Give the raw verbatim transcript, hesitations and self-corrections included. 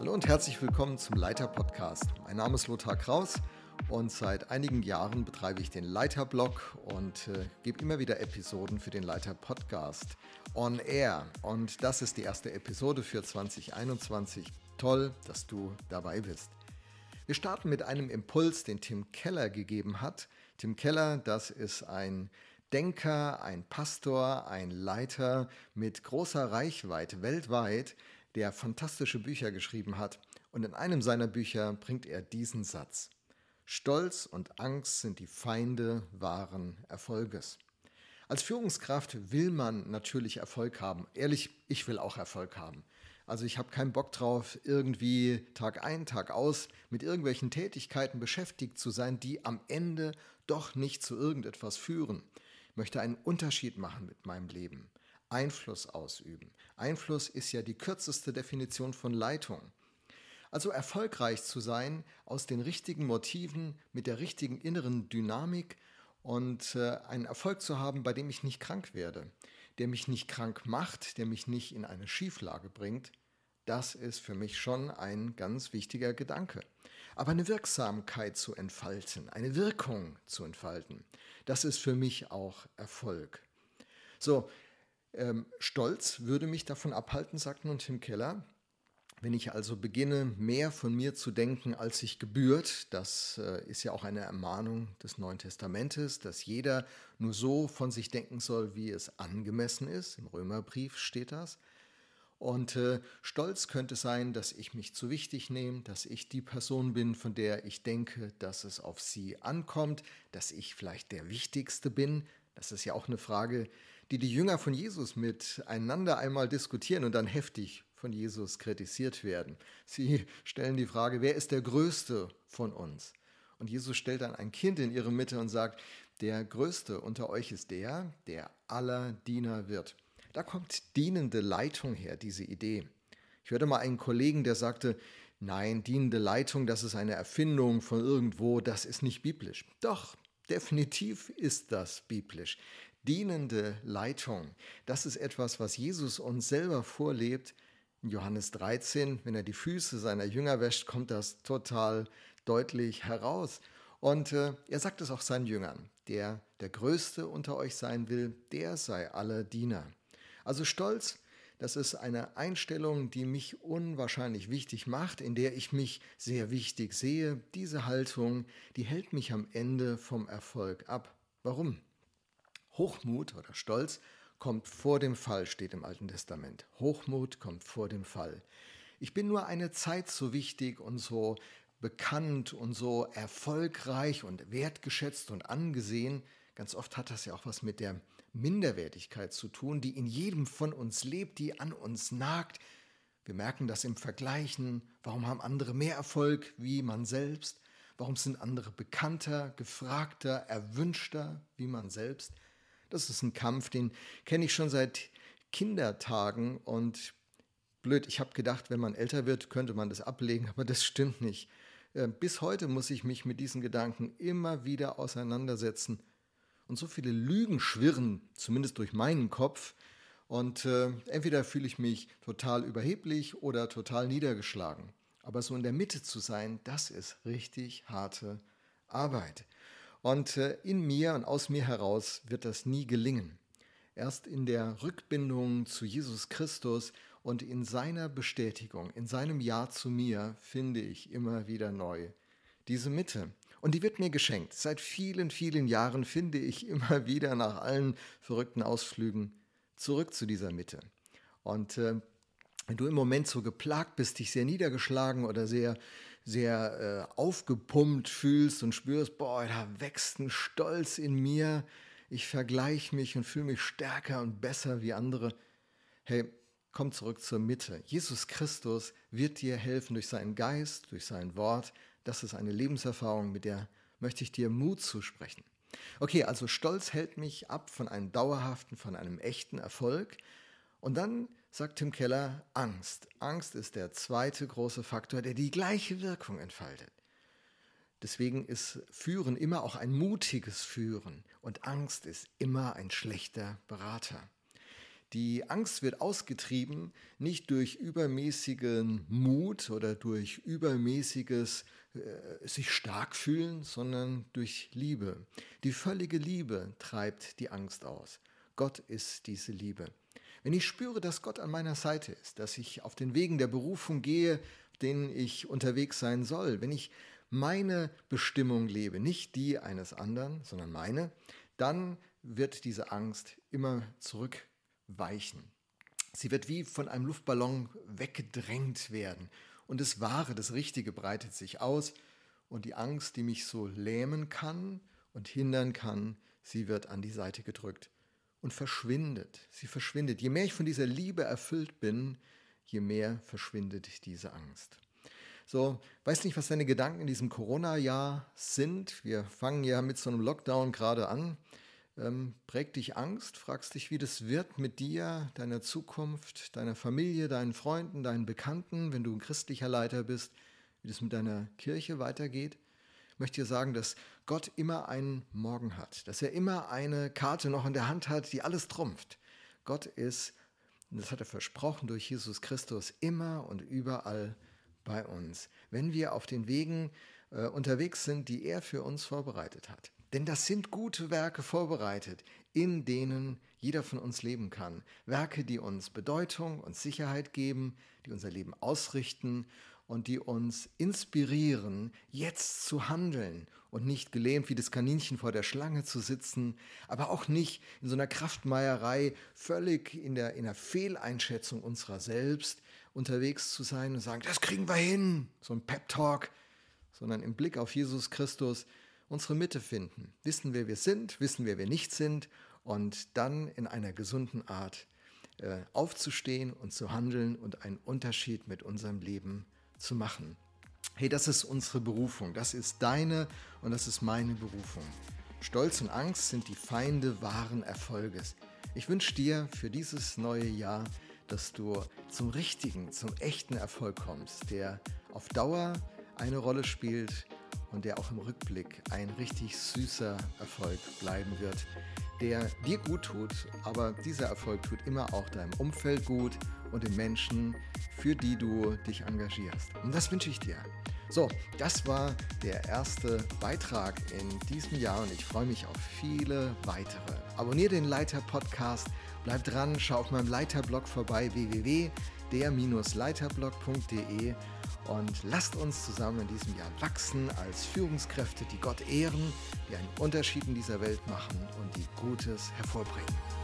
Hallo und herzlich willkommen zum Leiter-Podcast. Mein Name ist Lothar Kraus und seit einigen Jahren betreibe ich den Leiter-Blog und äh, gebe immer wieder Episoden für den Leiter-Podcast on air. Und das ist die erste Episode für zwanzig einundzwanzig. Toll, dass du dabei bist. Wir starten mit einem Impuls, den Tim Keller gegeben hat. Tim Keller, das ist ein Denker, ein Pastor, ein Leiter mit großer Reichweite weltweit, der fantastische Bücher geschrieben hat, und in einem seiner Bücher bringt er diesen Satz: Stolz und Angst sind die Feinde wahren Erfolges. Als Führungskraft will man natürlich Erfolg haben. Ehrlich, ich will auch Erfolg haben. Also ich habe keinen Bock drauf, irgendwie Tag ein, Tag aus mit irgendwelchen Tätigkeiten beschäftigt zu sein, die am Ende doch nicht zu irgendetwas führen. Ich möchte einen Unterschied machen mit meinem Leben. Einfluss ausüben. Einfluss ist ja die kürzeste Definition von Leitung. Also erfolgreich zu sein, aus den richtigen Motiven, mit der richtigen inneren Dynamik und äh, einen Erfolg zu haben, bei dem ich nicht krank werde, der mich nicht krank macht, der mich nicht in eine Schieflage bringt, das ist für mich schon ein ganz wichtiger Gedanke. Aber eine Wirksamkeit zu entfalten, eine Wirkung zu entfalten, das ist für mich auch Erfolg. So, Stolz würde mich davon abhalten, sagt nun Tim Keller. Wenn ich also beginne, mehr von mir zu denken, als ich gebührt, das ist ja auch eine Ermahnung des Neuen Testamentes, dass jeder nur so von sich denken soll, wie es angemessen ist. Im Römerbrief steht das. Und äh, Stolz könnte sein, dass ich mich zu wichtig nehme, dass ich die Person bin, von der ich denke, dass es auf sie ankommt, dass ich vielleicht der Wichtigste bin. Das ist ja auch eine Frage, die die Jünger von Jesus miteinander einmal diskutieren und dann heftig von Jesus kritisiert werden. Sie stellen die Frage, wer ist der Größte von uns? Und Jesus stellt dann ein Kind in ihre Mitte und sagt, der Größte unter euch ist der, der aller Diener wird. Da kommt dienende Leitung her, diese Idee. Ich hörte mal einen Kollegen, der sagte, nein, dienende Leitung, das ist eine Erfindung von irgendwo, das ist nicht biblisch. Doch, definitiv ist das biblisch. Dienende Leitung, das ist etwas, was Jesus uns selber vorlebt. In Johannes dreizehn, wenn er die Füße seiner Jünger wäscht, kommt das total deutlich heraus. Und äh, er sagt es auch seinen Jüngern, der der Größte unter euch sein will, der sei aller Diener. Also Stolz, das ist eine Einstellung, die mich unwahrscheinlich wichtig macht, in der ich mich sehr wichtig sehe. Diese Haltung, die hält mich am Ende vom Erfolg ab. Warum? Hochmut oder Stolz kommt vor dem Fall, steht im Alten Testament. Hochmut kommt vor dem Fall. Ich bin nur eine Zeit so wichtig und so bekannt und so erfolgreich und wertgeschätzt und angesehen. Ganz oft hat das ja auch was mit der Minderwertigkeit zu tun, die in jedem von uns lebt, die an uns nagt. Wir merken das im Vergleichen. Warum haben andere mehr Erfolg wie man selbst? Warum sind andere bekannter, gefragter, erwünschter wie man selbst? Das ist ein Kampf, den kenne ich schon seit Kindertagen, und blöd, ich habe gedacht, wenn man älter wird, könnte man das ablegen, aber das stimmt nicht. Bis heute muss ich mich mit diesen Gedanken immer wieder auseinandersetzen, und so viele Lügen schwirren, zumindest durch meinen Kopf, und äh, entweder fühle ich mich total überheblich oder total niedergeschlagen. Aber so in der Mitte zu sein, das ist richtig harte Arbeit. Und in mir und aus mir heraus wird das nie gelingen. Erst in der Rückbindung zu Jesus Christus und in seiner Bestätigung, in seinem Ja zu mir, finde ich immer wieder neu diese Mitte. Und die wird mir geschenkt. Seit vielen, vielen Jahren finde ich immer wieder nach allen verrückten Ausflügen zurück zu dieser Mitte. Und äh, wenn du im Moment so geplagt bist, dich sehr niedergeschlagen oder sehr sehr äh, aufgepumpt fühlst und spürst, boah, da wächst ein Stolz in mir, ich vergleiche mich und fühle mich stärker und besser wie andere. Hey, komm zurück zur Mitte. Jesus Christus wird dir helfen durch seinen Geist, durch sein Wort. Das ist eine Lebenserfahrung, mit der möchte ich dir Mut zusprechen. Okay, also Stolz hält mich ab von einem dauerhaften, von einem echten Erfolg. Und dann sagt Tim Keller, Angst. Angst ist der zweite große Faktor, der die gleiche Wirkung entfaltet. Deswegen ist Führen immer auch ein mutiges Führen, und Angst ist immer ein schlechter Berater. Die Angst wird ausgetrieben, nicht durch übermäßigen Mut oder durch übermäßiges äh, sich stark fühlen, sondern durch Liebe. Die völlige Liebe treibt die Angst aus. Gott ist diese Liebe. Wenn ich spüre, dass Gott an meiner Seite ist, dass ich auf den Wegen der Berufung gehe, denen ich unterwegs sein soll, wenn ich meine Bestimmung lebe, nicht die eines anderen, sondern meine, dann wird diese Angst immer zurückweichen. Sie wird wie von einem Luftballon weggedrängt werden. Und das Wahre, das Richtige breitet sich aus. Und die Angst, die mich so lähmen kann und hindern kann, sie wird an die Seite gedrückt und verschwindet. Sie verschwindet. Je mehr ich von dieser Liebe erfüllt bin, je mehr verschwindet diese Angst. So, weiß nicht, was deine Gedanken in diesem Corona-Jahr sind. Wir fangen ja mit so einem Lockdown gerade an. Ähm, prägt dich Angst? Fragst dich, wie das wird mit dir, deiner Zukunft, deiner Familie, deinen Freunden, deinen Bekannten, wenn du ein christlicher Leiter bist, wie das mit deiner Kirche weitergeht? Ich möchte dir sagen, dass Gott immer einen Morgen hat, dass er immer eine Karte noch in der Hand hat, die alles trumpft. Gott ist, und das hat er versprochen durch Jesus Christus, immer und überall bei uns, wenn wir auf den Wegen äh, unterwegs sind, die er für uns vorbereitet hat. Denn das sind gute Werke vorbereitet, in denen jeder von uns leben kann. Werke, die uns Bedeutung und Sicherheit geben, die unser Leben ausrichten und die uns inspirieren, jetzt zu handeln und nicht gelähmt wie das Kaninchen vor der Schlange zu sitzen, aber auch nicht in so einer Kraftmeierei völlig in der, in der Fehleinschätzung unserer selbst unterwegs zu sein und sagen, das kriegen wir hin, so ein Pep-Talk, sondern im Blick auf Jesus Christus unsere Mitte finden. Wissen, wer wir sind, wissen, wer wir nicht sind und dann in einer gesunden Art äh, aufzustehen und zu handeln und einen Unterschied mit unserem Leben zu machen. Hey, das ist unsere Berufung, das ist deine und das ist meine Berufung. Stolz und Angst sind die Feinde wahren Erfolges. Ich wünsche dir für dieses neue Jahr, dass du zum richtigen, zum echten Erfolg kommst, der auf Dauer eine Rolle spielt und der auch im Rückblick ein richtig süßer Erfolg bleiben wird, der dir gut tut, aber dieser Erfolg tut immer auch deinem Umfeld gut und den Menschen, für die du dich engagierst. Und das wünsche ich dir. So, das war der erste Beitrag in diesem Jahr und ich freue mich auf viele weitere. Abonniere den Leiter-Podcast, bleib dran, schau auf meinem Leiter-Blog vorbei, w w w punkt der leiter blog punkt de und lasst uns zusammen in diesem Jahr wachsen als Führungskräfte, die Gott ehren, die einen Unterschied in dieser Welt machen und die Gutes hervorbringen.